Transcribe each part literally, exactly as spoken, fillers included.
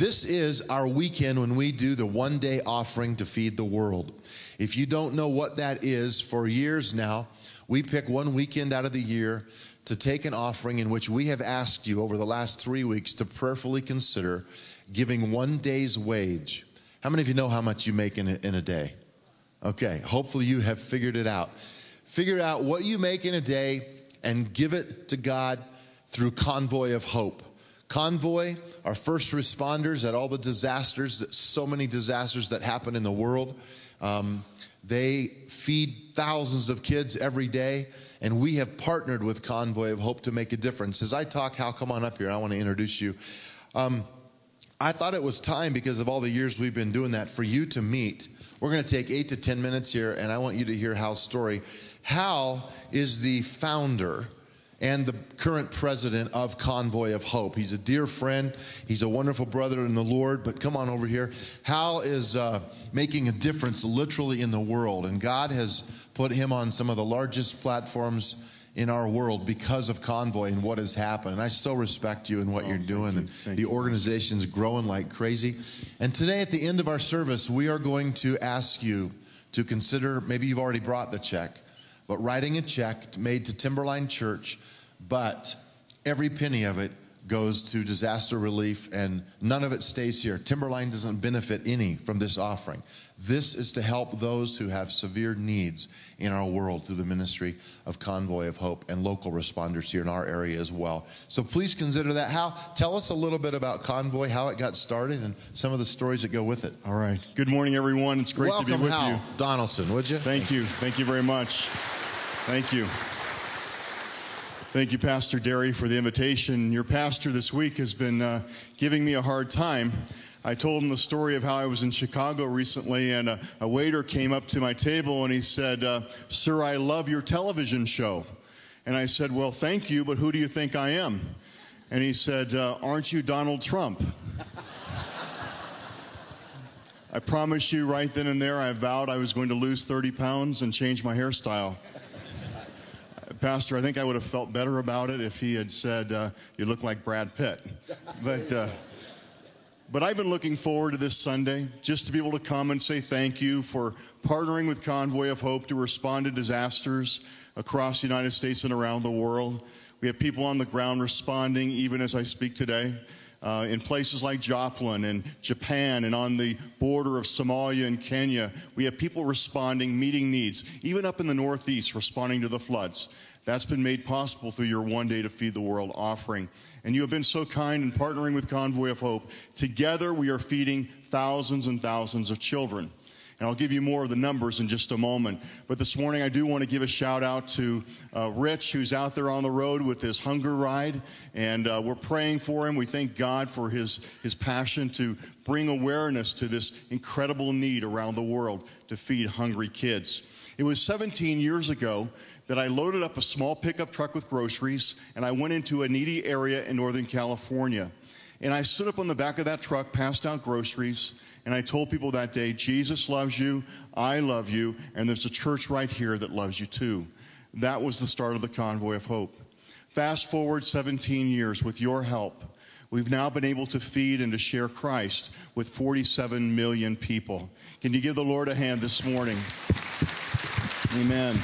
This is our weekend when we do the one-day offering to feed the world. If you don't know what that is, for years now, we pick one weekend out of the year to take an offering in which we have asked you over the last three weeks to prayerfully consider giving one day's wage. How many of you know how much you make in a, in a day? Okay, hopefully you have figured it out. Figure out what you make in a day and give it to God through Convoy of Hope. Convoy are first responders at all the disasters, that, so many disasters that happen in the world. Um, they feed thousands of kids every day, and we have partnered with Convoy of Hope to make a difference. As I talk, Hal, come on up here. I want to introduce you. Um, I thought it was time, because of all the years we've been doing that, for you to meet. We're going to take eight to ten minutes here, and I want you to hear Hal's story. Hal is the founder and the current president of Convoy of Hope. He's a dear friend. He's a wonderful brother in the Lord, but come on over here. Hal is uh, making a difference literally in the world, and God has put him on some of the largest platforms in our world because of Convoy and what has happened. And I so respect you and what oh, you're doing. You. And thank the organization's you. Growing like crazy. And today at the end of our service, we are going to ask you to consider, maybe you've already brought the check, but writing a check made to Timberline Church, but every penny of it goes to disaster relief, and none of it stays here. Timberline doesn't benefit any from this offering. This is to help those who have severe needs in our world through the ministry of Convoy of Hope and local responders here in our area as well. So please consider that. Hal, tell us a little bit about Convoy, how it got started, and some of the stories that go with it. All right. Good morning, everyone. It's great Welcome, to be with Hal you. Welcome, Hal Donaldson, would you? Thank you. Thank you very much. Thank you. Thank you, Pastor Derry, for the invitation. Your pastor this week has been uh, giving me a hard time. I told him the story of how I was in Chicago recently, and a, a waiter came up to my table, and he said, uh, "Sir, I love your television show." And I said, "Well, thank you, but who do you think I am?" And he said, uh, "Aren't you Donald Trump?" I promise you right then and there, I vowed I was going to lose thirty pounds and change my hairstyle. Pastor, I think I would have felt better about it if he had said, uh, "You look like Brad Pitt." But uh, but I've been looking forward to this Sunday, just to be able to come and say thank you for partnering with Convoy of Hope to respond to disasters across the United States and around the world. We have people on the ground responding even as I speak today, uh, in places like Joplin and Japan and on the border of Somalia and Kenya. We have people responding, meeting needs, even up in the Northeast, responding to the floods. That's been made possible through your One Day to Feed the World offering. And you have been so kind in partnering with Convoy of Hope. Together we are feeding thousands and thousands of children. And I'll give you more of the numbers in just a moment. But this morning I do want to give a shout out to uh, Rich, who's out there on the road with his hunger ride. And uh, we're praying for him. We thank God for his, his passion to bring awareness to this incredible need around the world to feed hungry kids. It was seventeen years ago that I loaded up a small pickup truck with groceries, and I went into a needy area in Northern California. And I stood up on the back of that truck, passed out groceries, and I told people that day, "Jesus loves you, I love you, and there's a church right here that loves you too." That was the start of the Convoy of Hope. Fast forward seventeen years, with your help, we've now been able to feed and to share Christ with forty-seven million people. Can you give the Lord a hand this morning? Amen.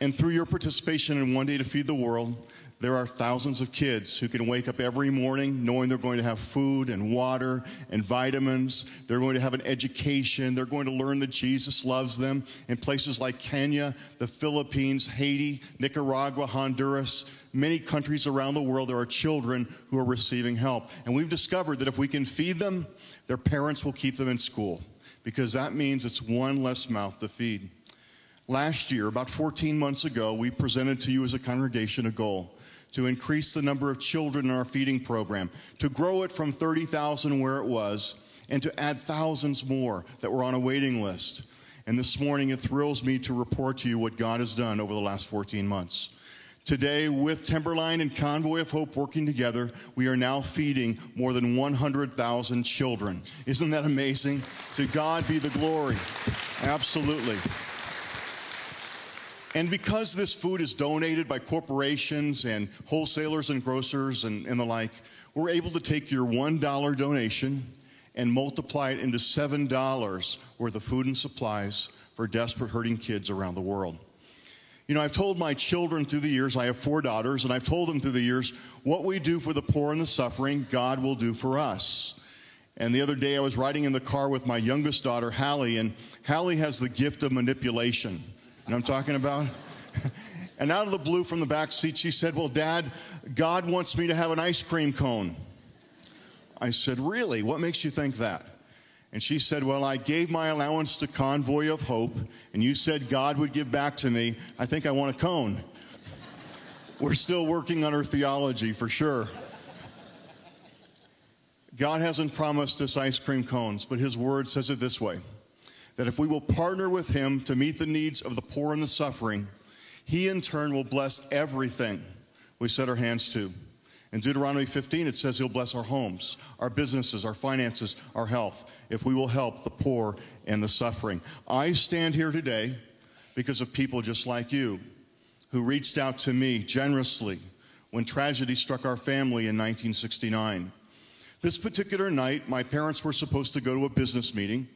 And through your participation in One Day to Feed the World, there are thousands of kids who can wake up every morning knowing they're going to have food and water and vitamins. They're going to have an education. They're going to learn that Jesus loves them in places like Kenya, the Philippines, Haiti, Nicaragua, Honduras. Many countries around the world, there are children who are receiving help. And we've discovered that if we can feed them, their parents will keep them in school, because that means it's one less mouth to feed. Last year, about fourteen months ago, we presented to you as a congregation a goal to increase the number of children in our feeding program, to grow it from thirty thousand where it was, and to add thousands more that were on a waiting list. And this morning, it thrills me to report to you what God has done over the last fourteen months. Today, with Timberline and Convoy of Hope working together, we are now feeding more than one hundred thousand children. Isn't that amazing? To God be the glory. Absolutely. And because this food is donated by corporations and wholesalers and grocers and, and the like, we're able to take your one dollar donation and multiply it into seven dollars worth of food and supplies for desperate, hurting kids around the world. You know, I've told my children through the years, I have four daughters, and I've told them through the years, what we do for the poor and the suffering, God will do for us. And the other day I was riding in the car with my youngest daughter, Hallie, and Hallie has the gift of manipulation. You know what I'm talking about? And out of the blue from the back seat, she said, well, Dad, God wants me to have an ice cream cone. I said, really? What makes you think that? And she said, well, I gave my allowance to Convoy of Hope, and you said God would give back to me. I think I want a cone. We're still working on her theology for sure. God hasn't promised us ice cream cones, but his word says it this way, that if we will partner with him to meet the needs of the poor and the suffering, he in turn will bless everything we set our hands to. In Deuteronomy fifteen, it says he'll bless our homes, our businesses, our finances, our health, if we will help the poor and the suffering. I stand here today because of people just like you who reached out to me generously when tragedy struck our family in nineteen sixty-nine. This particular night, my parents were supposed to go to a business meeting,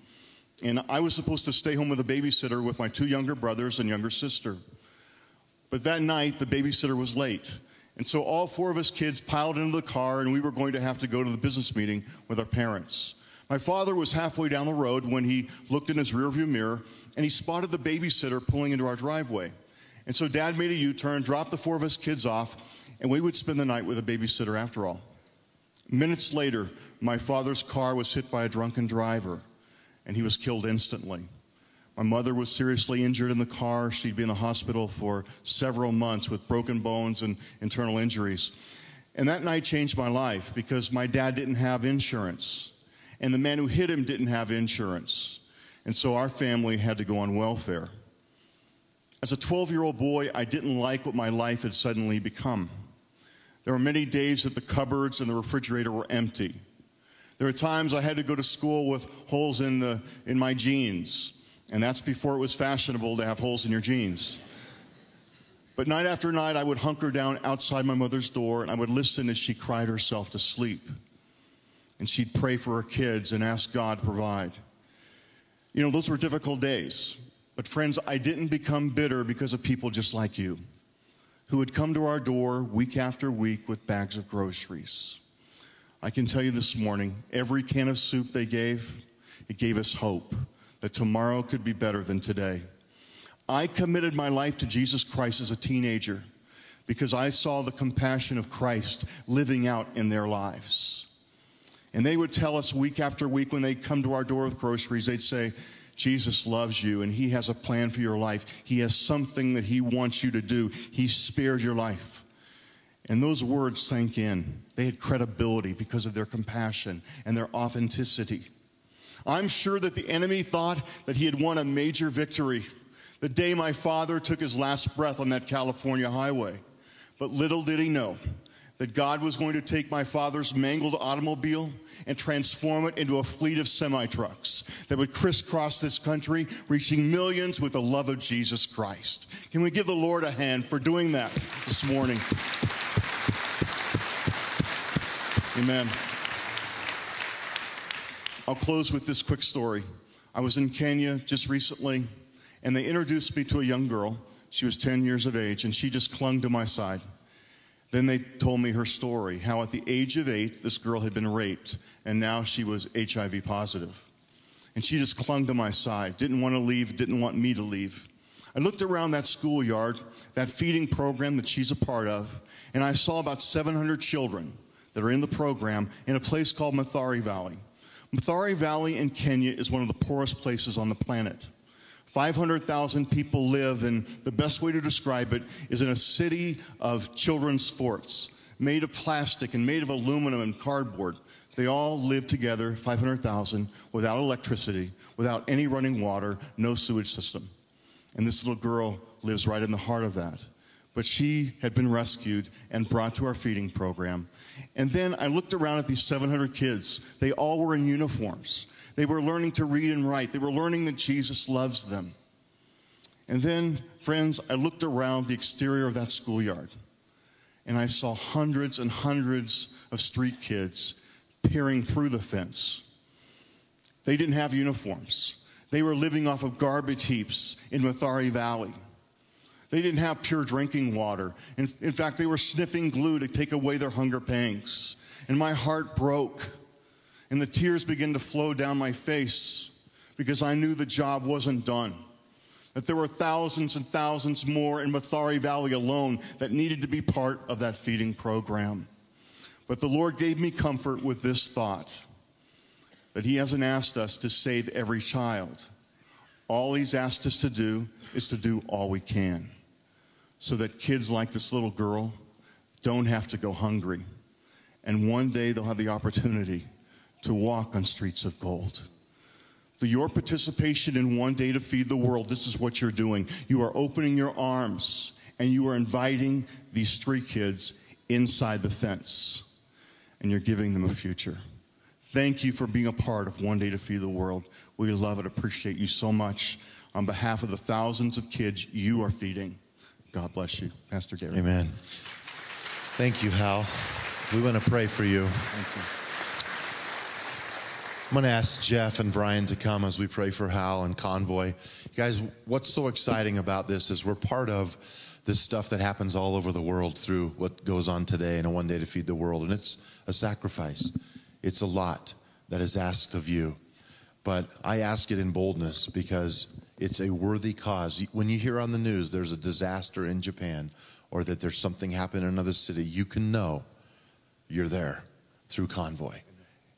and I was supposed to stay home with a babysitter with my two younger brothers and younger sister. But that night, the babysitter was late, and so all four of us kids piled into the car, and we were going to have to go to the business meeting with our parents. My father was halfway down the road when he looked in his rearview mirror, and he spotted the babysitter pulling into our driveway. And so Dad made a U-turn, dropped the four of us kids off, and we would spend the night with a babysitter after all. Minutes later, my father's car was hit by a drunken driver, and he was killed instantly. My mother was seriously injured in the car. She'd been in the hospital for several months with broken bones and internal injuries. And that night changed my life because my dad didn't have insurance, and the man who hit him didn't have insurance. And so our family had to go on welfare. As a twelve-year-old boy, I didn't like what my life had suddenly become. There were many days that the cupboards and the refrigerator were empty. There were times I had to go to school with holes in the in my jeans, and that's before it was fashionable to have holes in your jeans. But night after night, I would hunker down outside my mother's door, and I would listen as she cried herself to sleep. And she'd pray for her kids and ask God to provide. You know, those were difficult days. But friends, I didn't become bitter because of people just like you, who would come to our door week after week with bags of groceries. I can tell you this morning, every can of soup they gave, it gave us hope that tomorrow could be better than today. I committed my life to Jesus Christ as a teenager because I saw the compassion of Christ living out in their lives. And they would tell us week after week when they'd come to our door with groceries, they'd say, Jesus loves you, and he has a plan for your life. He has something that he wants you to do. He spared your life. And those words sank in. They had credibility because of their compassion and their authenticity. I'm sure that the enemy thought that he had won a major victory the day my father took his last breath on that California highway. But little did he know that God was going to take my father's mangled automobile and transform it into a fleet of semi-trucks that would crisscross this country, reaching millions with the love of Jesus Christ. Can we give the Lord a hand for doing that this morning? Amen. I'll close with this quick story. I was in Kenya just recently, and they introduced me to a young girl. She was ten years of age, and she just clung to my side. Then they told me her story, how at the age of eight, this girl had been raped, and now she was H I V positive. And she just clung to my side, didn't want to leave, didn't want me to leave. I looked around that schoolyard, that feeding program that she's a part of, and I saw about seven hundred children that are in the program in a place called Mathari Valley. Mathari Valley in Kenya is one of the poorest places on the planet. five hundred thousand people live, and the best way to describe it is in a city of children's forts, made of plastic and made of aluminum and cardboard. They all live together, five hundred thousand, without electricity, without any running water, no sewage system. And this little girl lives right in the heart of that. But she had been rescued and brought to our feeding program. And then I looked around at these seven hundred kids. They all were in uniforms. They were learning to read and write. They were learning that Jesus loves them. And then, friends, I looked around the exterior of that schoolyard, and I saw hundreds and hundreds of street kids peering through the fence. They didn't have uniforms. They were living off of garbage heaps in Mathari Valley. They didn't have pure drinking water. In, in fact, they were sniffing glue to take away their hunger pangs. And my heart broke, and the tears began to flow down my face because I knew the job wasn't done. That there were thousands and thousands more in Mathari Valley alone that needed to be part of that feeding program. But the Lord gave me comfort with this thought, that he hasn't asked us to save every child. All he's asked us to do is to do all we can so that kids like this little girl don't have to go hungry. And one day they'll have the opportunity to walk on streets of gold. Through your participation in One Day to Feed the World, this is what you're doing. You are opening your arms, and you are inviting these street kids inside the fence, and you're giving them a future. Thank you for being a part of One Day to Feed the World. We love it, appreciate you so much. On behalf of the thousands of kids you are feeding, God bless you. Pastor Gary. Amen. Thank you, Hal. We want to pray for you. Thank you. I'm going to ask Jeff and Brian to come as we pray for Hal and Convoy. You guys, what's so exciting about this is we're part of this stuff that happens all over the world through what goes on today in a One Day to Feed the World. And it's a sacrifice. It's a lot that is asked of you. But I ask it in boldness because it's a worthy cause. When you hear on the news there's a disaster in Japan or that there's something happened in another city, you can know you're there through Convoy.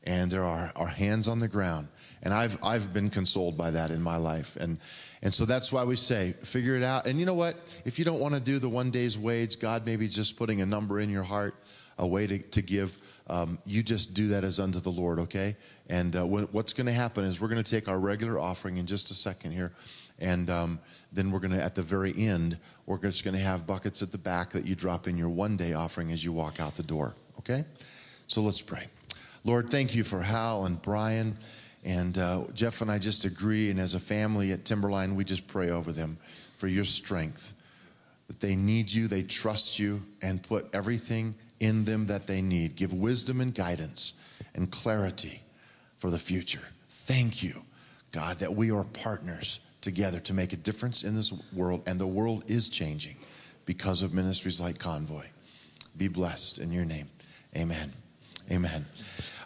And there are our hands on the ground. And I've I've been consoled by that in my life. And and so that's why we say, figure it out. And you know what? If you don't want to do the one day's wage, God may be just putting a number in your heart, a way to, to give. Um, you just do that as unto the Lord, okay? And uh, when, what's going to happen is we're going to take our regular offering in just a second here. And um, then we're going to, at the very end, we're just going to have buckets at the back that you drop in your one day offering as you walk out the door, okay? So let's pray. Lord, thank you for Hal and Brian, and uh, Jeff and I just agree, and as a family at Timberline, we just pray over them for your strength, that they need you, they trust you, and put everything in them that they need. Give wisdom and guidance and clarity for the future. Thank you, God, that we are partners together to make a difference in this world, and the world is changing because of ministries like Convoy. Be blessed in your name. Amen. Amen.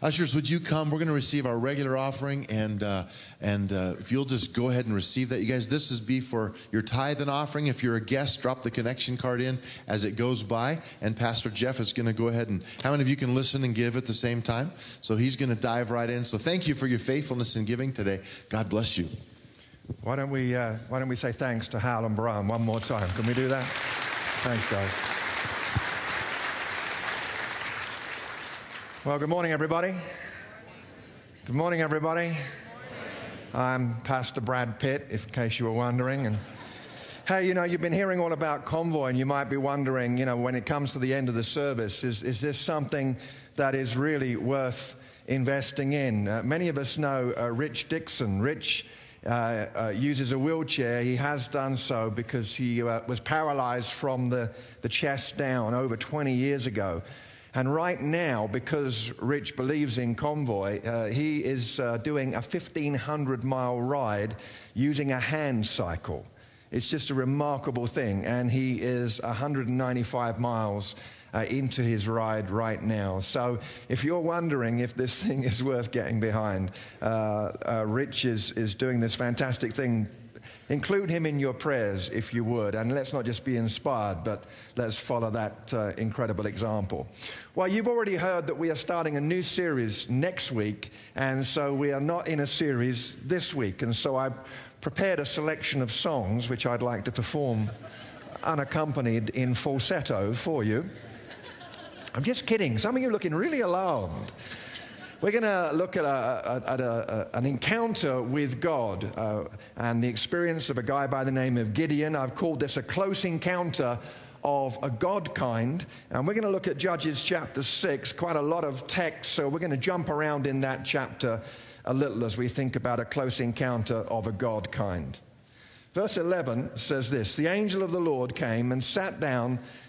Ushers, would you come? We're going to receive our regular offering, and uh, and uh, if you'll just go ahead and receive that. You guys, this is be for your tithe and offering. If you're a guest, drop the connection card in as it goes by, and Pastor Jeff is going to go ahead and, how many of you can listen and give at the same time? So he's going to dive right in. So thank you for your faithfulness in giving today. God bless you. Why don't we, uh, why don't we say thanks to Hal and Brian one more time? Can we do that? Thanks, guys. Well, good morning, everybody. Good morning, everybody. Good morning. I'm Pastor Brad Pitt, if in case you were wondering. And hey, you know, you've been hearing all about Convoy, and you might be wondering, you know, when it comes to the end of the service, is, is this something that is really worth investing in? Uh, many of us know uh, Rich Dixon. Rich uh, uh, uses a wheelchair. He has done so because he uh, was paralyzed from the, the chest down over twenty years ago. And right now, because Rich believes in Convoy, uh, he is uh, doing a fifteen hundred mile ride using a hand cycle. It's just a remarkable thing. And he is one hundred ninety-five miles uh, into his ride right now. So if you're wondering if this thing is worth getting behind, uh, uh, Rich is, is doing this fantastic thing. Include him in your prayers, if you would. And let's not just be inspired, but let's follow that uh, incredible example. Well, you've already heard that we are starting a new series next week, and so we are not in a series this week. And so I prepared a selection of songs, which I'd like to perform unaccompanied in falsetto for you. I'm just kidding. Some of you are looking really alarmed. We're going to look at, a, at a, an encounter with God uh, and the experience of a guy by the name of Gideon. I've called this a close encounter of a God kind. And we're going to look at Judges chapter six, quite a lot of text. So we're going to jump around in that chapter a little as we think about a close encounter of a God kind. Verse eleven says this, the angel of the Lord came and sat down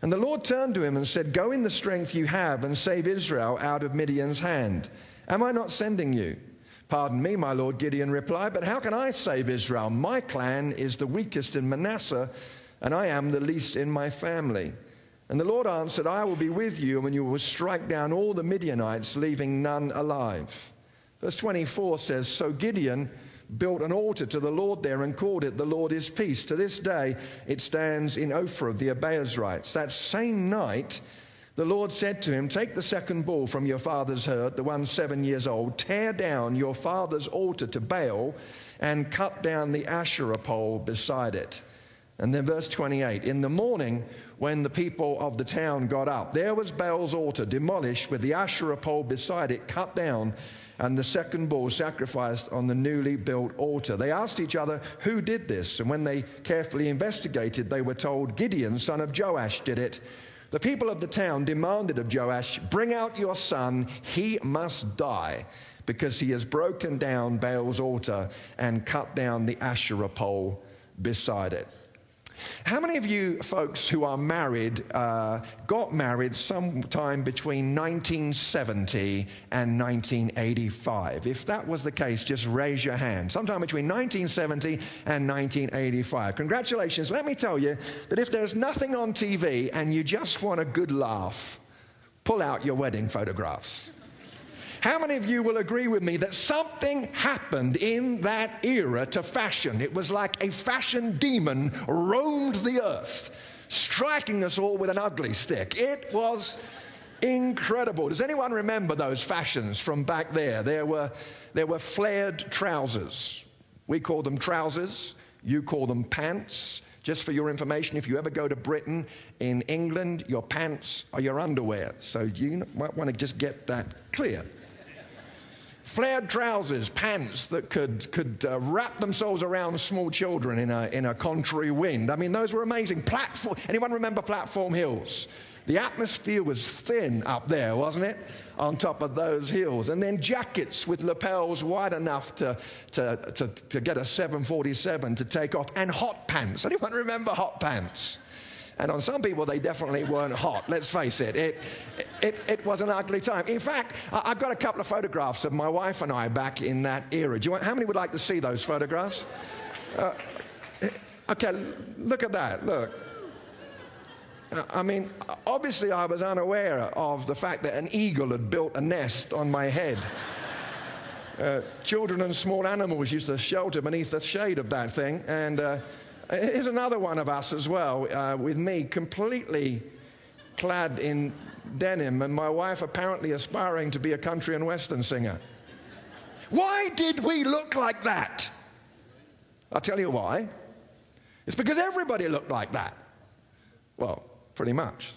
And the Lord turned to him and said, "Go in the strength you have and save Israel out of Midian's hand. Am I not sending you?" "Pardon me, my lord," Gideon replied, "but how can I save Israel? My clan is the weakest in Manasseh, and I am the least in my family." And the Lord answered, "I will be with you, and you will strike down all the Midianites, leaving none alive." Verse twenty-four says, "So Gideon built an altar to the Lord there and called it, 'The Lord is Peace.' To this day it stands in Ophrah of the Abiezrites." That same night the Lord said to him, "Take the second bull from your father's herd, the one seven years old, tear down your father's altar to Baal, and cut down the Asherah pole beside it." And then verse twenty-eight, "In the morning when the people of the town got up, there was Baal's altar demolished with the Asherah pole beside it cut down and the second bull sacrificed on the newly built altar. They asked each other, 'Who did this?' And when they carefully investigated, they were told, 'Gideon, son of Joash, did it.' The people of the town demanded of Joash, 'Bring out your son, he must die, because he has broken down Baal's altar and cut down the Asherah pole beside it.'" How many of you folks who are married uh, got married sometime between nineteen seventy and nineteen eighty-five? If that was the case, just raise your hand. Sometime between nineteen seventy and nineteen eighty-five. Congratulations. Let me tell you that if there's nothing on T V and you just want a good laugh, pull out your wedding photographs. How many of you will agree with me that something happened in that era to fashion? It was like a fashion demon roamed the earth, striking us all with an ugly stick. It was incredible. Does anyone remember those fashions from back there? There were, there were flared trousers. We call them trousers. You call them pants. Just for your information, if you ever go to Britain, in England, your pants are your underwear. So you might want to just get that clear. Flared trousers, pants that could could uh, wrap themselves around small children in a in a contrary wind. I mean, those were amazing. Platform. Anyone remember Platform Hills? The atmosphere was thin up there, wasn't it? On top of those hills. And then jackets with lapels wide enough to to to, to get a seven forty-seven to take off, and hot pants. Anyone remember hot pants? And on some people, they definitely weren't hot. Let's face it. It, it, it was an ugly time. In fact, I've got a couple of photographs of my wife and I back in that era. Do you want, how many would like to see those photographs? Uh, okay, look at that. Look. I mean, obviously, I was unaware of the fact that an eagle had built a nest on my head. Uh, children and small animals used to shelter beneath the shade of that thing, and... Uh, Here's another one of us as well, uh, with me completely clad in denim and my wife apparently aspiring to be a country and western singer. Why did we look like that? I'll tell you why. It's because everybody looked like that. Well, pretty much.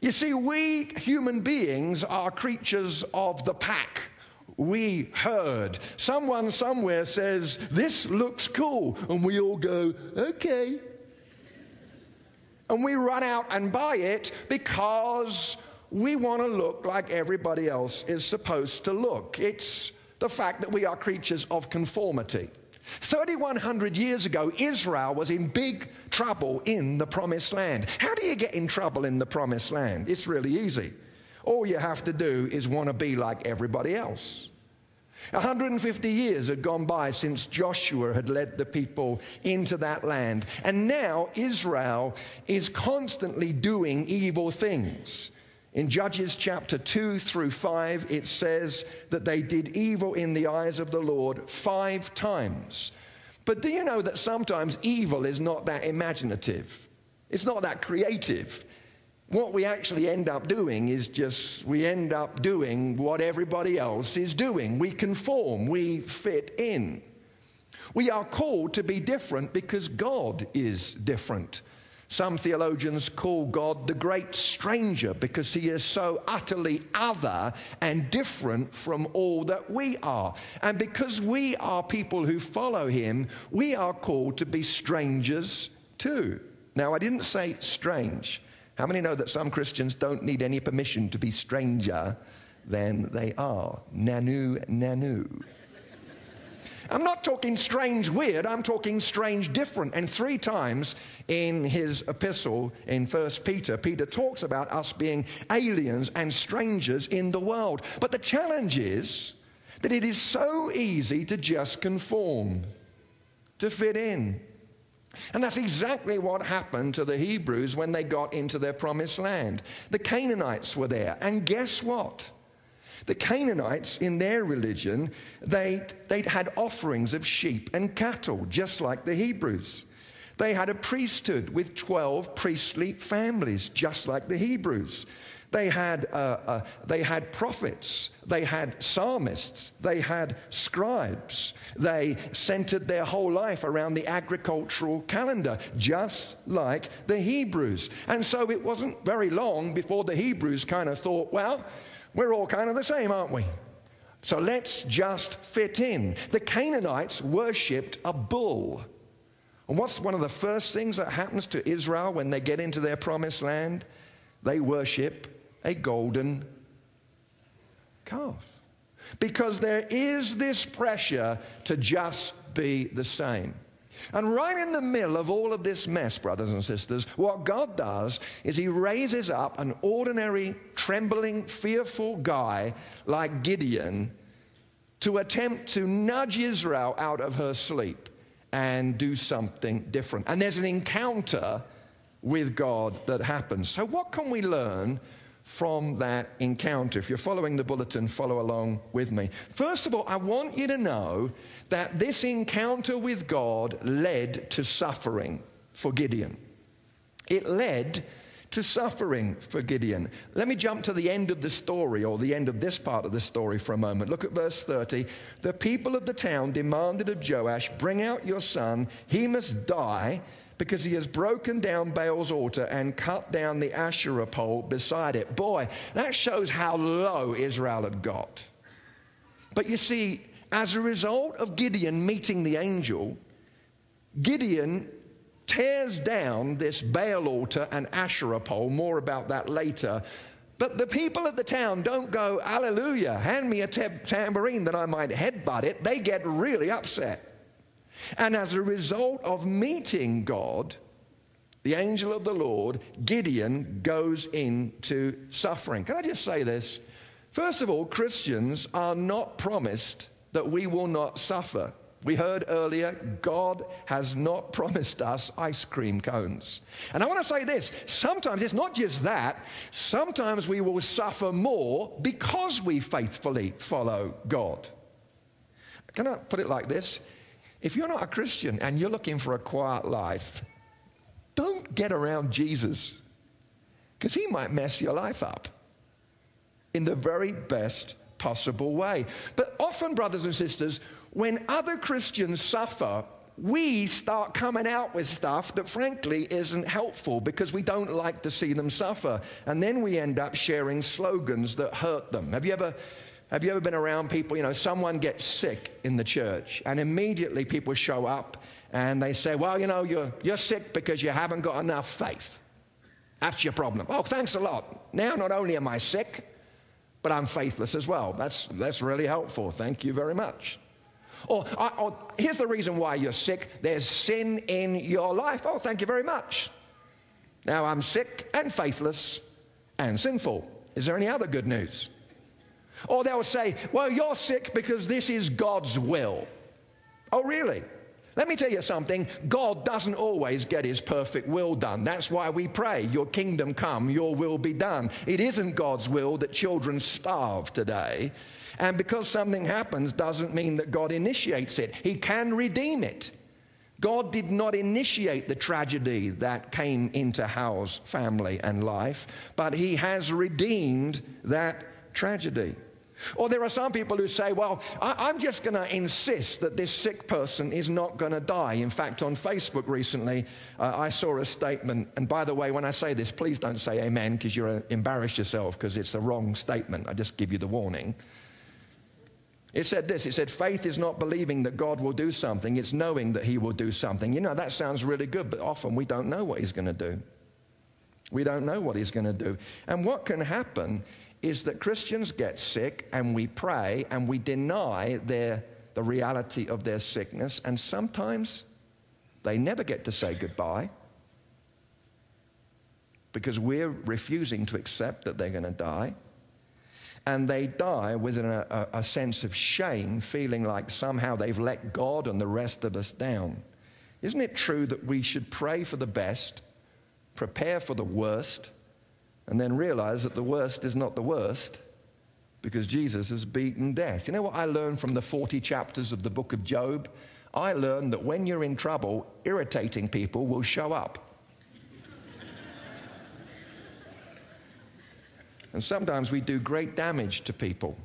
You see, we human beings are creatures of the pack. We heard. Someone somewhere says, "This looks cool." And we all go, "Okay." And we run out and buy it because we want to look like everybody else is supposed to look. It's the fact that we are creatures of conformity. thirty-one hundred years ago, Israel was in big trouble in the Promised Land. How do you get in trouble in the Promised Land? It's really easy. All you have to do is want to be like everybody else. one hundred fifty years had gone by since Joshua had led the people into that land. And now Israel is constantly doing evil things. In Judges chapter two through five, it says that they did evil in the eyes of the Lord five times. But do you know that sometimes evil is not that imaginative? It's not that creative. What we actually end up doing is just, we end up doing what everybody else is doing. We conform, we fit in. We are called to be different because God is different. Some theologians call God the great stranger because he is so utterly other and different from all that we are. And because we are people who follow him, we are called to be strangers too. Now, I didn't say strange. How many know that some Christians don't need any permission to be stranger than they are? Nanu, nanu. I'm not talking strange weird, I'm talking strange different. And three times in his epistle in First Peter, Peter talks about us being aliens and strangers in the world. But the challenge is that it is so easy to just conform, to fit in. And that's exactly what happened to the Hebrews when they got into their promised land. The Canaanites were there, and guess what? The Canaanites, in their religion, they'd, they'd had offerings of sheep and cattle, just like the Hebrews. They had a priesthood with twelve priestly families, just like the Hebrews. They had, uh, uh, they had prophets, they had psalmists, they had scribes. They centered their whole life around the agricultural calendar, just like the Hebrews. And so it wasn't very long before the Hebrews kind of thought, well, we're all kind of the same, aren't we? So let's just fit in. The Canaanites worshipped a bull. And what's one of the first things that happens to Israel when they get into their promised land? They worship a golden calf. Because there is this pressure to just be the same. And right in the middle of all of this mess, brothers and sisters, what God does is he raises up an ordinary, trembling, fearful guy like Gideon to attempt to nudge Israel out of her sleep and do something different. And there's an encounter with God that happens. So what can we learn from that encounter? If you're following the bulletin, follow along with me. First of all, I want you to know that this encounter with God led to suffering for Gideon. It led to suffering for Gideon. Let me jump to the end of the story, or the end of this part of the story for a moment. Look at verse thirty. The people of the town demanded of Joash, "Bring out your son, he must die, because he has broken down Baal's altar and cut down the Asherah pole beside it." Boy, that shows how low Israel had got. But you see, as a result of Gideon meeting the angel, Gideon tears down this Baal altar and Asherah pole. More about that later. But the people of the town don't go, "Hallelujah, hand me a t- tambourine that I might headbutt it." They get really upset. And as a result of meeting God, the angel of the Lord, Gideon goes into suffering. Can I just say this? First of all, Christians are not promised that we will not suffer. We heard earlier, God has not promised us ice cream cones. And I want to say this, sometimes it's not just that, sometimes we will suffer more because we faithfully follow God. Can I put it like this? If you're not a Christian and you're looking for a quiet life, don't get around Jesus, because he might mess your life up in the very best possible way. But often, brothers and sisters, when other Christians suffer, we start coming out with stuff that frankly isn't helpful because we don't like to see them suffer. And then we end up sharing slogans that hurt them. Have you ever... Have you ever been around people, you know, someone gets sick in the church and immediately people show up and they say, "Well, you know, you're, you're sick because you haven't got enough faith. That's your problem." "Oh, thanks a lot. Now not only am I sick, but I'm faithless as well. That's, that's really helpful. Thank you very much." Or, or, "Here's the reason why you're sick. There's sin in your life." "Oh, thank you very much. Now I'm sick and faithless and sinful. Is there any other good news?" Or they'll say, "Well, you're sick because this is God's will." "Oh, really? Let me tell you something. God doesn't always get his perfect will done. That's why we pray, 'Your kingdom come, your will be done.' It isn't God's will that children starve today. And because something happens doesn't mean that God initiates it. He can redeem it. God did not initiate the tragedy that came into Hal's family and life, but he has redeemed that tragedy." Or there are some people who say, well, I, I'm just going to insist that this sick person is not going to die. In fact, on Facebook recently, uh, I saw a statement. And by the way, when I say this, please don't say amen because you'll embarrass yourself because it's the wrong statement. I just give you the warning. It said this, it said, faith is not believing that God will do something. It's knowing that he will do something. You know, that sounds really good, but often we don't know what he's going to do. We don't know what he's going to do. And what can happen is that Christians get sick and we pray and we deny their, the reality of their sickness, and sometimes they never get to say goodbye because we're refusing to accept that they're going to die, and they die with an, a, a sense of shame, feeling like somehow they've let God and the rest of us down. Isn't it true that we should pray for the best, prepare for the worst, and then realize that the worst is not the worst because Jesus has beaten death? You know what I learned from the forty chapters of the book of Job? I learned that when you're in trouble, irritating people will show up. And sometimes we do great damage to people.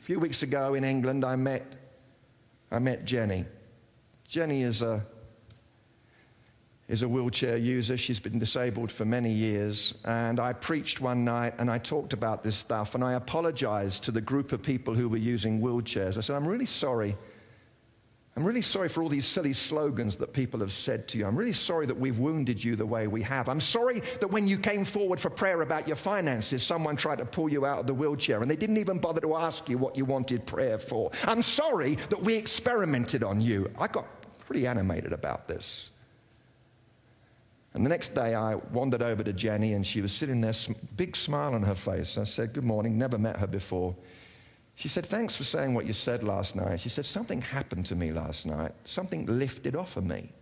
A few weeks ago in England, I met, I met Jenny. Jenny is a... is a wheelchair user. She's been disabled for many years. And I preached one night and I talked about this stuff, and I apologized to the group of people who were using wheelchairs. I said, I'm really sorry. I'm really sorry for all these silly slogans that people have said to you. I'm really sorry that we've wounded you the way we have. I'm sorry that when you came forward for prayer about your finances, someone tried to pull you out of the wheelchair and they didn't even bother to ask you what you wanted prayer for. I'm sorry that we experimented on you. I got pretty animated about this. And the next day I wandered over to Jenny and she was sitting there, big smile on her face. I said, good morning, never met her before. She said, thanks for saying what you said last night. She said, something happened to me last night. Something lifted off of me. In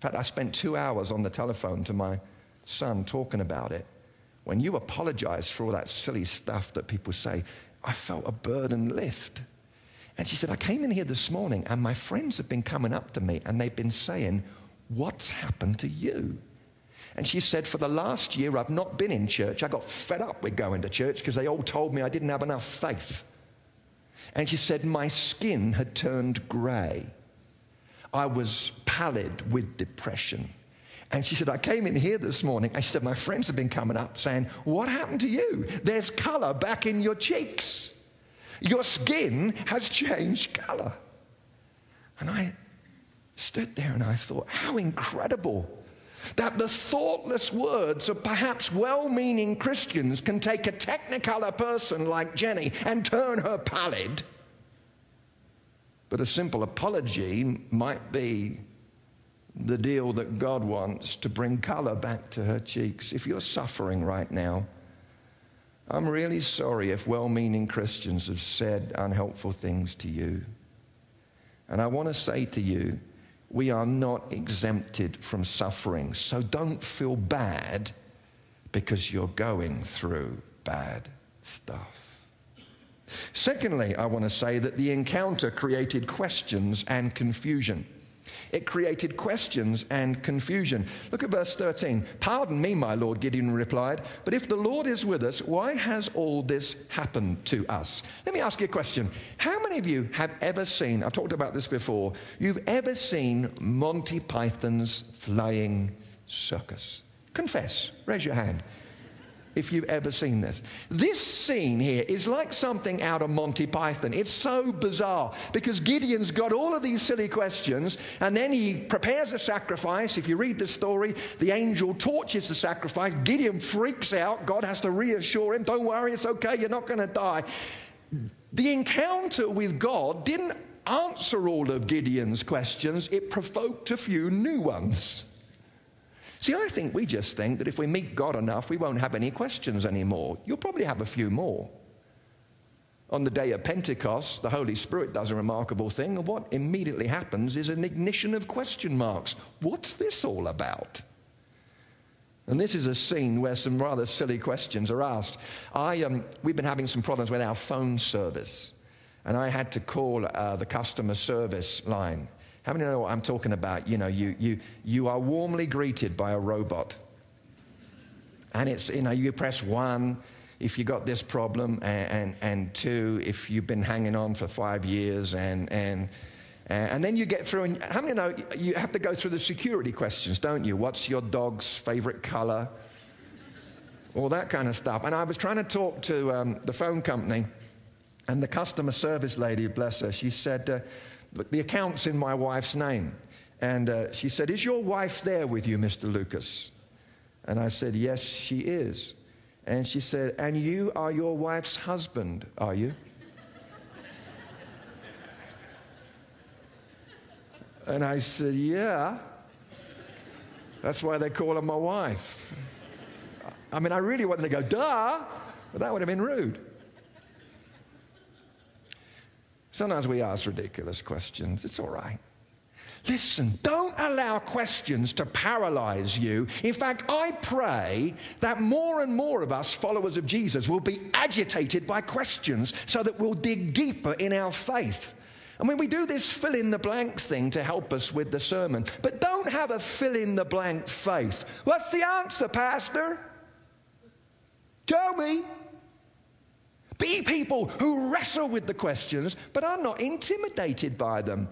fact, I spent two hours on the telephone to my son talking about it. When you apologize for all that silly stuff that people say, I felt a burden lift. And she said, I came in here this morning and my friends have been coming up to me and they've been saying, what's happened to you? And she said, for the last year, I've not been in church. I got fed up with going to church because they all told me I didn't have enough faith. And she said, my skin had turned gray. I was pallid with depression. And she said, I came in here this morning. And she said, my friends have been coming up saying, what happened to you? There's color back in your cheeks. Your skin has changed color. And I stood there and I thought, how incredible that the thoughtless words of perhaps well-meaning Christians can take a technicolor person like Jenny and turn her pallid. But a simple apology might be the deal that God wants to bring color back to her cheeks. If you're suffering right now, I'm really sorry if well-meaning Christians have said unhelpful things to you. And I want to say to you, we are not exempted from suffering, so don't feel bad because you're going through bad stuff. Secondly, I want to say that the encounter created questions and confusion. It created questions and confusion. Look at verse thirteen. Pardon me, my lord, Gideon replied, but if the Lord is with us, why has all this happened to us? Let me ask you a question. How many of you have ever seen, I've talked about this before, you've ever seen Monty Python's Flying Circus? Confess, raise your hand if you've ever seen this. This scene here is like something out of Monty Python. It's so bizarre because Gideon's got all of these silly questions and then he prepares a sacrifice. If you read the story, the angel torches the sacrifice. Gideon freaks out. God has to reassure him, don't worry, it's okay, you're not going to die. The encounter with God didn't answer all of Gideon's questions. It provoked a few new ones. See, I think we just think that if we meet God enough, we won't have any questions anymore. You'll probably have a few more. On the day of Pentecost, the Holy Spirit does a remarkable thing, and what immediately happens is an ignition of question marks. What's this all about? And this is a scene where some rather silly questions are asked. I, um, we've been having some problems with our phone service, and I had to call uh, the customer service line. How many know what I'm talking about? You know, you you you are warmly greeted by a robot. And it's, you know, you press one if you got this problem, and, and, and two, if you've been hanging on for five years, and and and then you get through, and how many know you have to go through the security questions, don't you? What's your dog's favorite color? All that kind of stuff. And I was trying to talk to um, the phone company, and the customer service lady, bless her, she said, uh, look, the account's in my wife's name. And uh, she said, is your wife there with you, Mister Lucas? And I said, yes, she is. And she said, and you are your wife's husband, are you? And I said, yeah. That's why they call her my wife. I mean, I really wanted to go, duh, but that would have been rude. Sometimes we ask ridiculous questions. It's all right. Listen, don't allow questions to paralyze you. In fact, I pray that more and more of us followers of Jesus will be agitated by questions so that we'll dig deeper in our faith. I mean, we do this fill-in-the-blank thing to help us with the sermon, but don't have a fill-in-the-blank faith. What's the answer, Pastor? Tell me. Be people who wrestle with the questions but are not intimidated by them.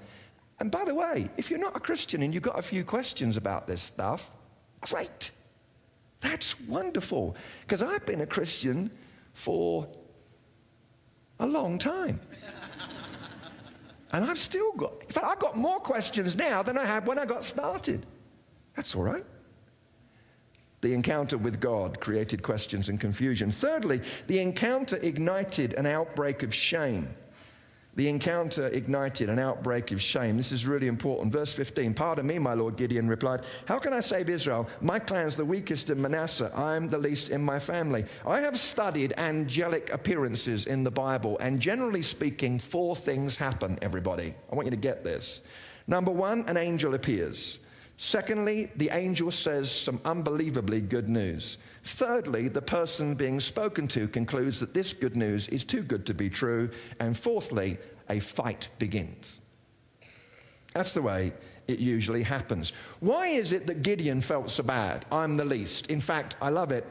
And by the way, if you're not a Christian and you've got a few questions about this stuff, great. That's wonderful. Because I've been a Christian for a long time. And I've still got, in fact, I've got more questions now than I had when I got started. That's all right. The encounter with God created questions and confusion. Thirdly, the encounter ignited an outbreak of shame. The encounter ignited an outbreak of shame. This is really important. Verse fifteen, pardon me, my Lord, Gideon replied, how can I save Israel? My clan's the weakest in Manasseh. I am the least in my family. I have studied angelic appearances in the Bible, and generally speaking, four things happen, everybody. I want you to get this. Number one, an angel appears. Secondly, the angel says some unbelievably good news. Thirdly, the person being spoken to concludes that this good news is too good to be true. And fourthly, a fight begins. That's the way it usually happens. Why is it that Gideon felt so bad? I'm the least. In fact, I love it.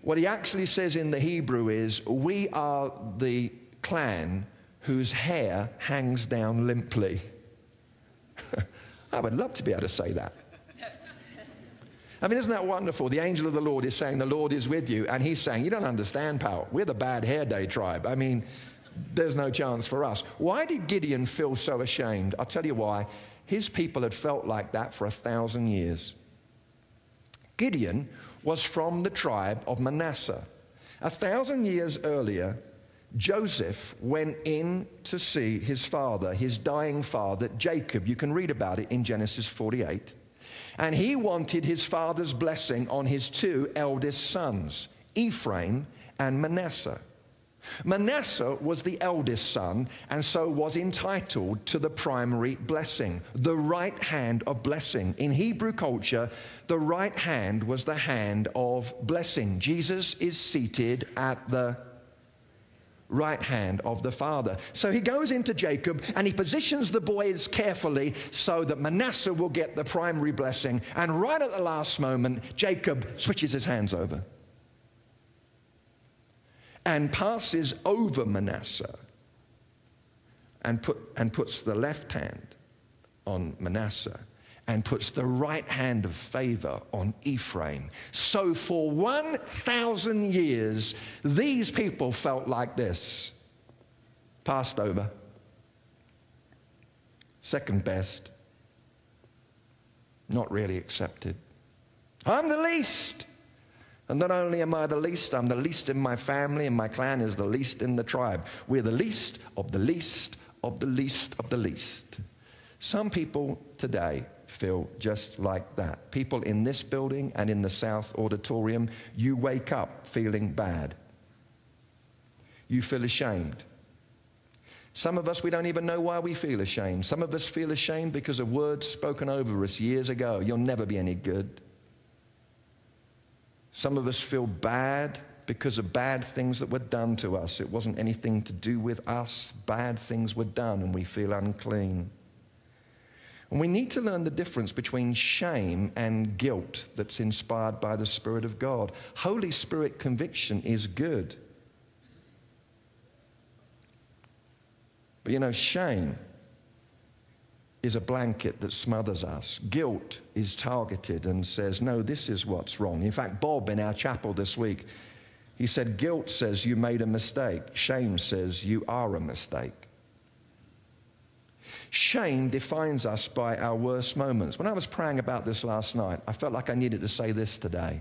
What he actually says in the Hebrew is, we are the clan whose hair hangs down limply. I would love to be able to say that. I mean, isn't that wonderful? The angel of the Lord is saying, the Lord is with you. And he's saying, you don't understand, pal. We're the bad hair day tribe. I mean, there's no chance for us. Why did Gideon feel so ashamed? I'll tell you why. His people had felt like that for a thousand years. Gideon was from the tribe of Manasseh. A thousand years earlier, Joseph went in to see his father, his dying father, Jacob. You can read about it in Genesis forty-eight. And he wanted his father's blessing on his two eldest sons, Ephraim and Manasseh. Manasseh was the eldest son and so was entitled to the primary blessing, the right hand of blessing. In Hebrew culture, the right hand was the hand of blessing. Jesus is seated at the right hand of the father. So he goes into Jacob and he positions the boys carefully so that Manasseh will get the primary blessing. And right at the last moment, Jacob switches his hands over and passes over Manasseh and put and puts the left hand on Manasseh and puts the right hand of favor on Ephraim. So for one thousand years, these people felt like this. Passed over. Second best. Not really accepted. I'm the least. And not only am I the least, I'm the least in my family, and my clan is the least in the tribe. We're the least of the least of the least of the least. Some people today feel just like that. People in this building and in the South Auditorium, you wake up feeling bad. You feel ashamed. Some of us, we don't even know why we feel ashamed. Some of us feel ashamed because of words spoken over us years ago. You'll never be any good. Some of us feel bad because of bad things that were done to us. It wasn't anything to do with us. Bad things were done and we feel unclean. And we need to learn the difference between shame and guilt that's inspired by the Spirit of God. Holy Spirit conviction is good, But you know, shame is a blanket that smothers us. Guilt is targeted and says, no, this is what's wrong. In fact, Bob in our chapel this week, he said, guilt says you made a mistake. Shame says you are a mistake. Shame defines us by our worst moments. When I was praying about this last night, I felt like I needed to say this today.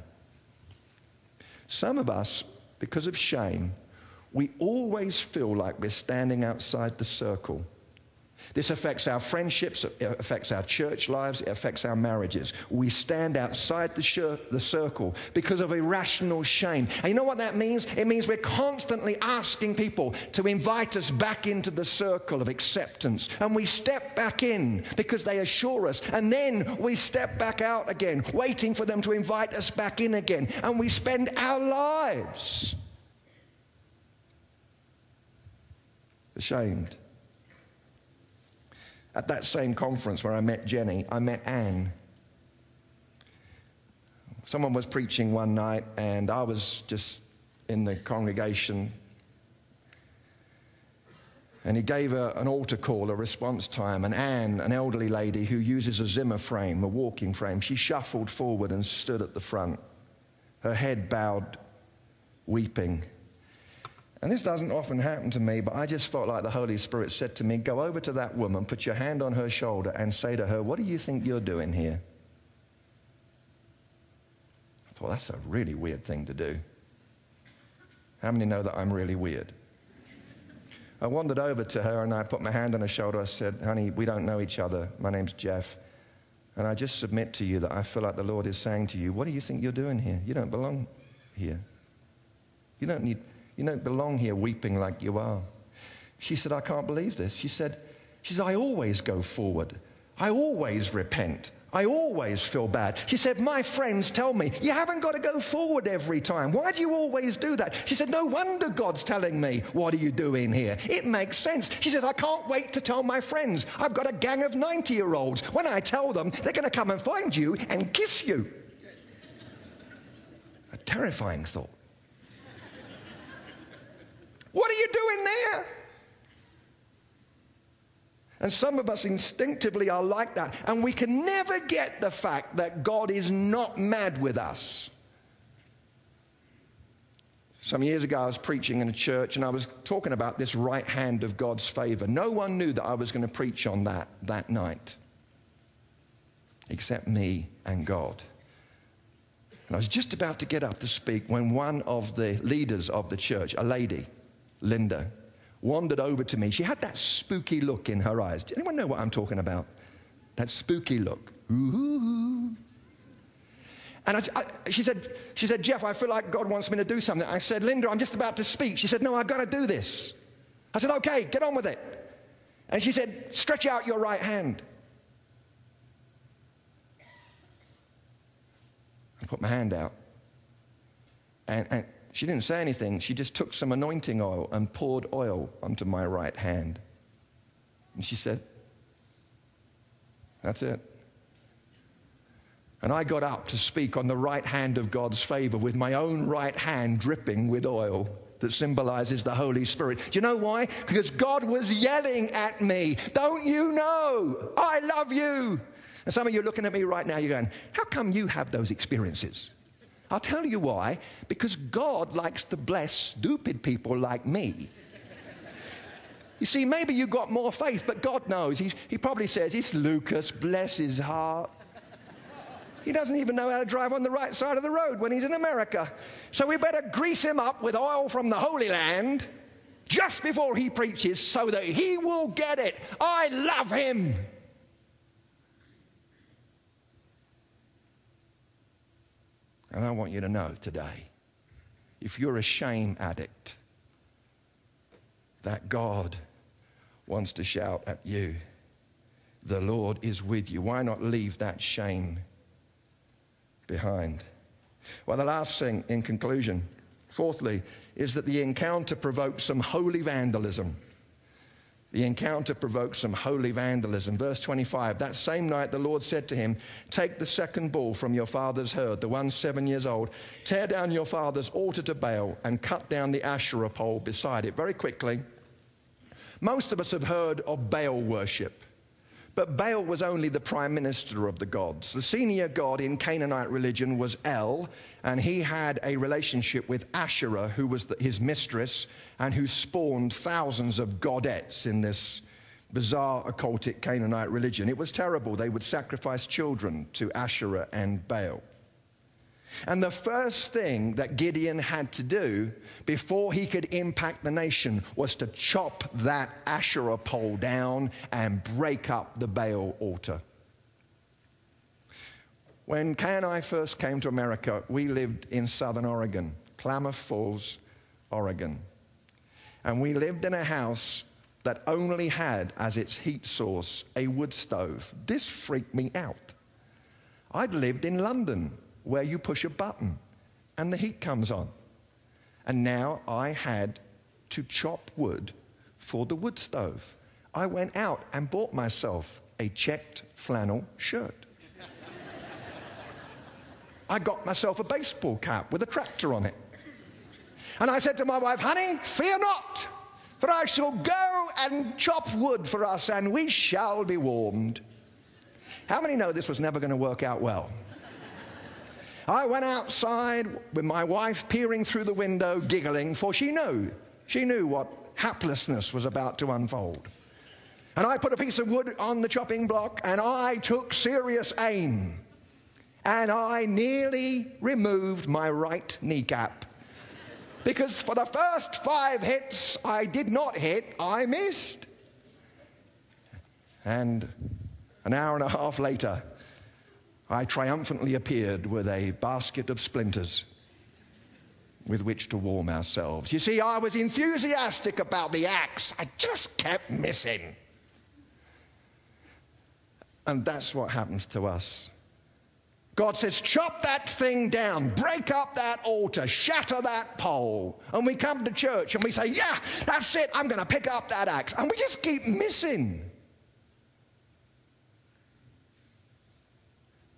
Some of us, because of shame, we always feel like we're standing outside the circle. This affects our friendships, it affects our church lives, it affects our marriages. We stand outside the, shir- the circle because of irrational shame. And you know what that means? It means we're constantly asking people to invite us back into the circle of acceptance. And we step back in because they assure us. And then we step back out again, waiting for them to invite us back in again. And we spend our lives ashamed. At that same conference where I met Jenny, I met Anne. Someone was preaching one night, and I was just in the congregation. And he gave a, an altar call, a response time. And Anne, an elderly lady who uses a Zimmer frame, a walking frame, she shuffled forward and stood at the front, her head bowed, weeping. And this doesn't often happen to me, but I just felt like the Holy Spirit said to me, go over to that woman, put your hand on her shoulder and say to her, what do you think you're doing here? I thought, that's a really weird thing to do. How many know that I'm really weird? I wandered over to her and I put my hand on her shoulder. I said, honey, we don't know each other. My name's Jeff. And I just submit to you that I feel like the Lord is saying to you, what do you think you're doing here? You don't belong here. You don't need... You don't belong here weeping like you are. She said, I can't believe this. She said, she said, I always go forward. I always repent. I always feel bad. She said, my friends tell me, you haven't got to go forward every time. Why do you always do that? She said, no wonder God's telling me, what are you doing here? It makes sense. She said, I can't wait to tell my friends. I've got a gang of ninety-year-olds. When I tell them, they're going to come and find you and kiss you. A terrifying thought. What are you doing there? And some of us instinctively are like that. And we can never get the fact that God is not mad with us. Some years ago, I was preaching in a church, and I was talking about this right hand of God's favor. No one knew that I was going to preach on that that night, except me and God. And I was just about to get up to speak when one of the leaders of the church, a lady, Linda, wandered over to me. She had that spooky look in her eyes. Does anyone know what I'm talking about? That spooky look. Ooh. And I, I, she said, she said, Jeff, I feel like God wants me to do something. I said, Linda, I'm just about to speak. She said, no, I've got to do this. I said, okay, get on with it. And she said, stretch out your right hand. I put my hand out. And, and she didn't say anything. She just took some anointing oil and poured oil onto my right hand. And she said, that's it. And I got up to speak on the right hand of God's favor with my own right hand dripping with oil that symbolizes the Holy Spirit. Do you know why? Because God was yelling at me, don't you know? I love you. And some of you are looking at me right now, you're going, how come you have those experiences? I'll tell you why. Because God likes to bless stupid people like me. You see, maybe you got more faith, but God knows. He, he probably says, it's Lucas, bless his heart. He doesn't even know how to drive on the right side of the road when he's in America. So we better grease him up with oil from the Holy Land just before he preaches so that he will get it. I love him. And I want you to know today, if you're a shame addict, that God wants to shout at you, the Lord is with you. Why not leave that shame behind? Well, the last thing in conclusion, fourthly, is that the encounter provokes some holy vandalism. The encounter provokes some holy vandalism. Verse twenty-five, that same night the Lord said to him, take the second bull from your father's herd, the one seven years old, tear down your father's altar to Baal and cut down the Asherah pole beside it. Very quickly, Most of us have heard of Baal worship. But Baal was only the prime minister of the gods. The senior god in Canaanite religion was El, and he had a relationship with Asherah, who was the, his mistress, and who spawned thousands of godettes in this bizarre occultic Canaanite religion. It was terrible. They would sacrifice children to Asherah and Baal. And the first thing that Gideon had to do before he could impact the nation was to chop that Asherah pole down and break up the Baal altar. When Kay and I first came to America, we lived in southern Oregon, Klamath Falls, Oregon. And we lived in a house that only had as its heat source a wood stove. This freaked me out. I'd lived in London, where you push a button and the heat comes on. And now I had to chop wood for the wood stove. I went out and bought myself a checked flannel shirt. I got myself a baseball cap with a tractor on it. And I said to my wife, honey, fear not, for I shall go and chop wood for us and we shall be warmed. How many know this was never going to work out well? I went outside with my wife peering through the window, giggling, for she knew, she knew what haplessness was about to unfold. And I put a piece of wood on the chopping block, and I took serious aim. And I nearly removed my right kneecap. Because for the first five hits I did not hit, I missed. And an hour and a half later, I triumphantly appeared with a basket of splinters with which to warm ourselves. You see, I was enthusiastic about the axe. I just kept missing. And that's what happens to us. God says, chop that thing down, break up that altar, shatter that pole. And we come to church and we say, yeah, that's it, I'm going to pick up that axe. And we just keep missing.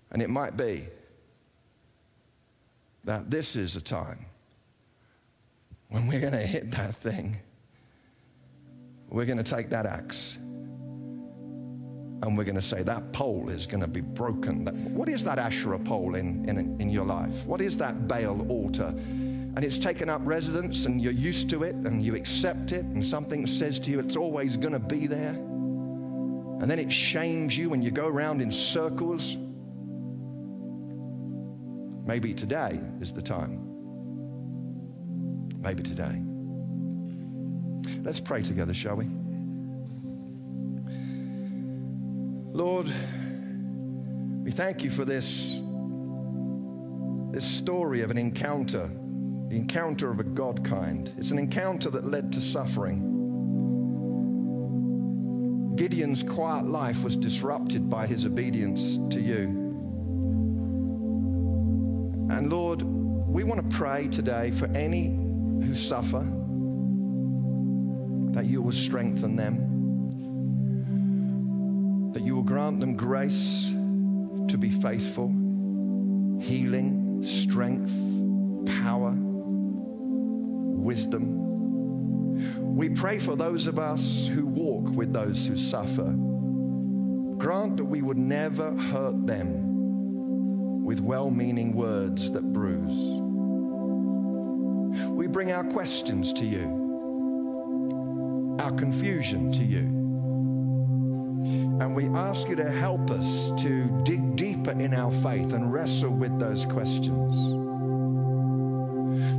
And it might be that this is a time when we're going to hit that thing. We're going to take that axe and we're going to say that pole is going to be broken. What is that Asherah pole in, in, in your life? What is that Baal altar? And it's taken up residence and you're used to it and you accept it and something says to you it's always going to be there. And then it shames you and you go around in circles. Maybe today is the time. Maybe today. Let's pray together, shall we? Lord, we thank you for this, this story of an encounter, the encounter of a God kind. It's an encounter that led to suffering. Gideon's quiet life was disrupted by his obedience to you. And Lord, we want to pray today for any who suffer, that you will strengthen them, that you will grant them grace to be faithful, healing, strength, power, wisdom. We pray for those of us who walk with those who suffer. Grant that we would never hurt them with well-meaning words that bruise. We bring our questions to you, our confusion to you, and we ask you to help us to dig deeper in our faith and wrestle with those questions.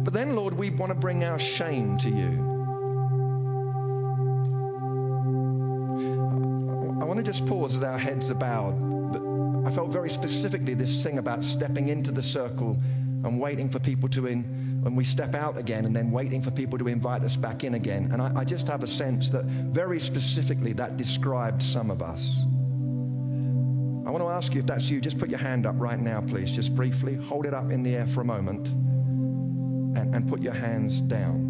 But then, Lord, we want to bring our shame to you. I want to just pause as our heads are bowed. I felt very specifically this thing about stepping into the circle and waiting for people to in, and we step out again and then waiting for people to invite us back in again. And I, I just have a sense that very specifically that described some of us. I want to ask you, if that's you, just put your hand up right now, please. Just briefly hold it up in the air for a moment and, and put your hands down.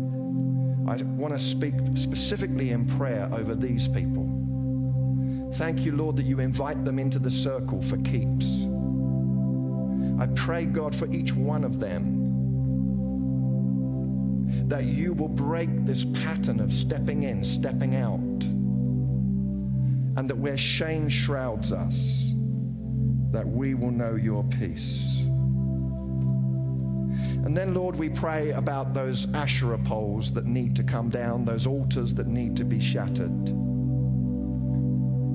I want to speak specifically in prayer over these people. Thank you, Lord, that you invite them into the circle for keeps. I pray, God, for each one of them. that you will break this pattern of stepping in, stepping out, and that where shame shrouds us, that we will know your peace. And then, Lord, we pray about those Asherah poles that need to come down, those altars that need to be shattered.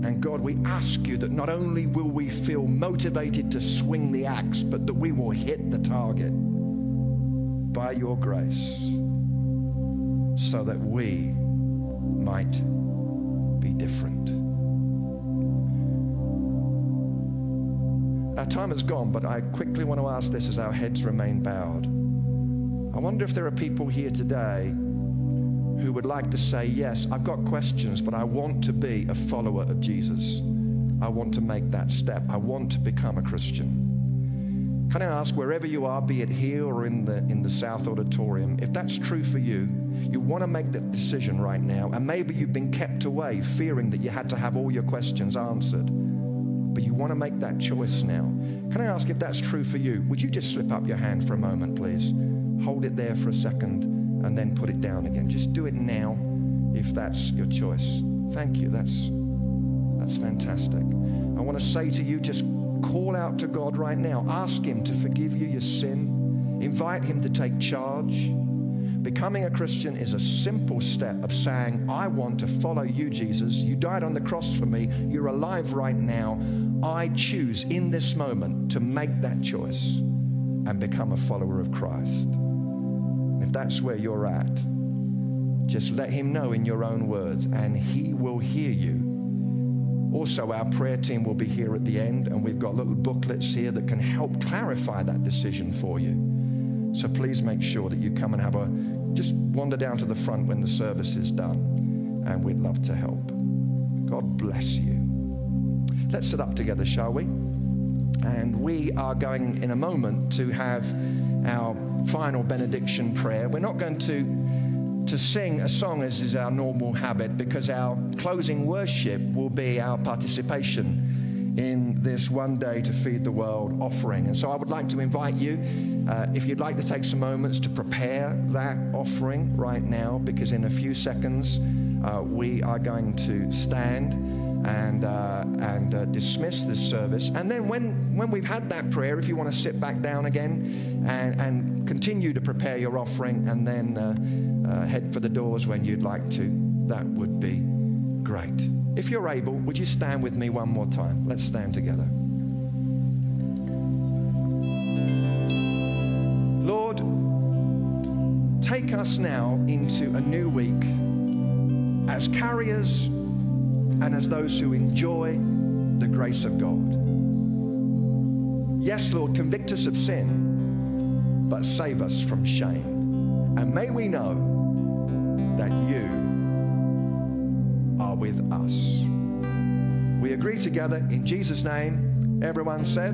And God, we ask you that not only will we feel motivated to swing the axe, but that we will hit the target by your grace, so that we might be different. Our time has gone, but I quickly want to ask this as our heads remain bowed. I wonder if there are people here today who would like to say, yes, I've got questions, but I want to be a follower of Jesus. I want to make that step. I want to become a Christian. Can I ask, wherever you are, be it here or in the in the South Auditorium, if that's true for you, you want to make that decision right now, and maybe you've been kept away fearing that you had to have all your questions answered, but you want to make that choice now. Can I ask, if that's true for you, would you just slip up your hand for a moment, please? Hold it there for a second, and then put it down again. Just do it now if that's your choice. Thank you. That's that's fantastic. I want to say to you, just call out to God right now. Ask him to forgive you your sin. Invite him to take charge. Becoming a Christian is a simple step of saying, I want to follow you, Jesus. You died on the cross for me. You're alive right now. I choose in this moment to make that choice and become a follower of Christ. If that's where you're at, just let him know in your own words, and he will hear you. Also, our prayer team will be here at the end, and we've got little booklets here that can help clarify that decision for you. So please make sure that you come and have a, just wander down to the front when the service is done, and we'd love to help. God bless you. Let's sit up together, shall we? And we are going in a moment to have our final benediction prayer. We're not going to to sing a song as is our normal habit, because our closing worship will be our participation in this One Day to Feed the World offering. And so I would like to invite you, uh, if you'd like to take some moments to prepare that offering right now, because in a few seconds uh, we are going to stand and uh, and uh, dismiss this service. And then when, when we've had that prayer, if you want to sit back down again and, and continue to prepare your offering, and then uh, uh, head for the doors when you'd like to, that would be great. If you're able, would you stand with me one more time? Let's stand together. Lord, take us now into a new week as carriers and as those who enjoy the grace of God. Yes, Lord, convict us of sin, but save us from shame. And may we know that you are with us. We agree together in Jesus' name. Everyone said,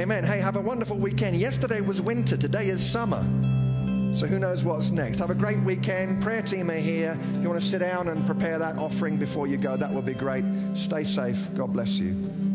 amen. Hey, have a wonderful weekend. Yesterday was winter, today is summer. So who knows what's next? Have a great weekend. Prayer team are here. If you want to sit down and prepare that offering before you go, that will be great. Stay safe. God bless you.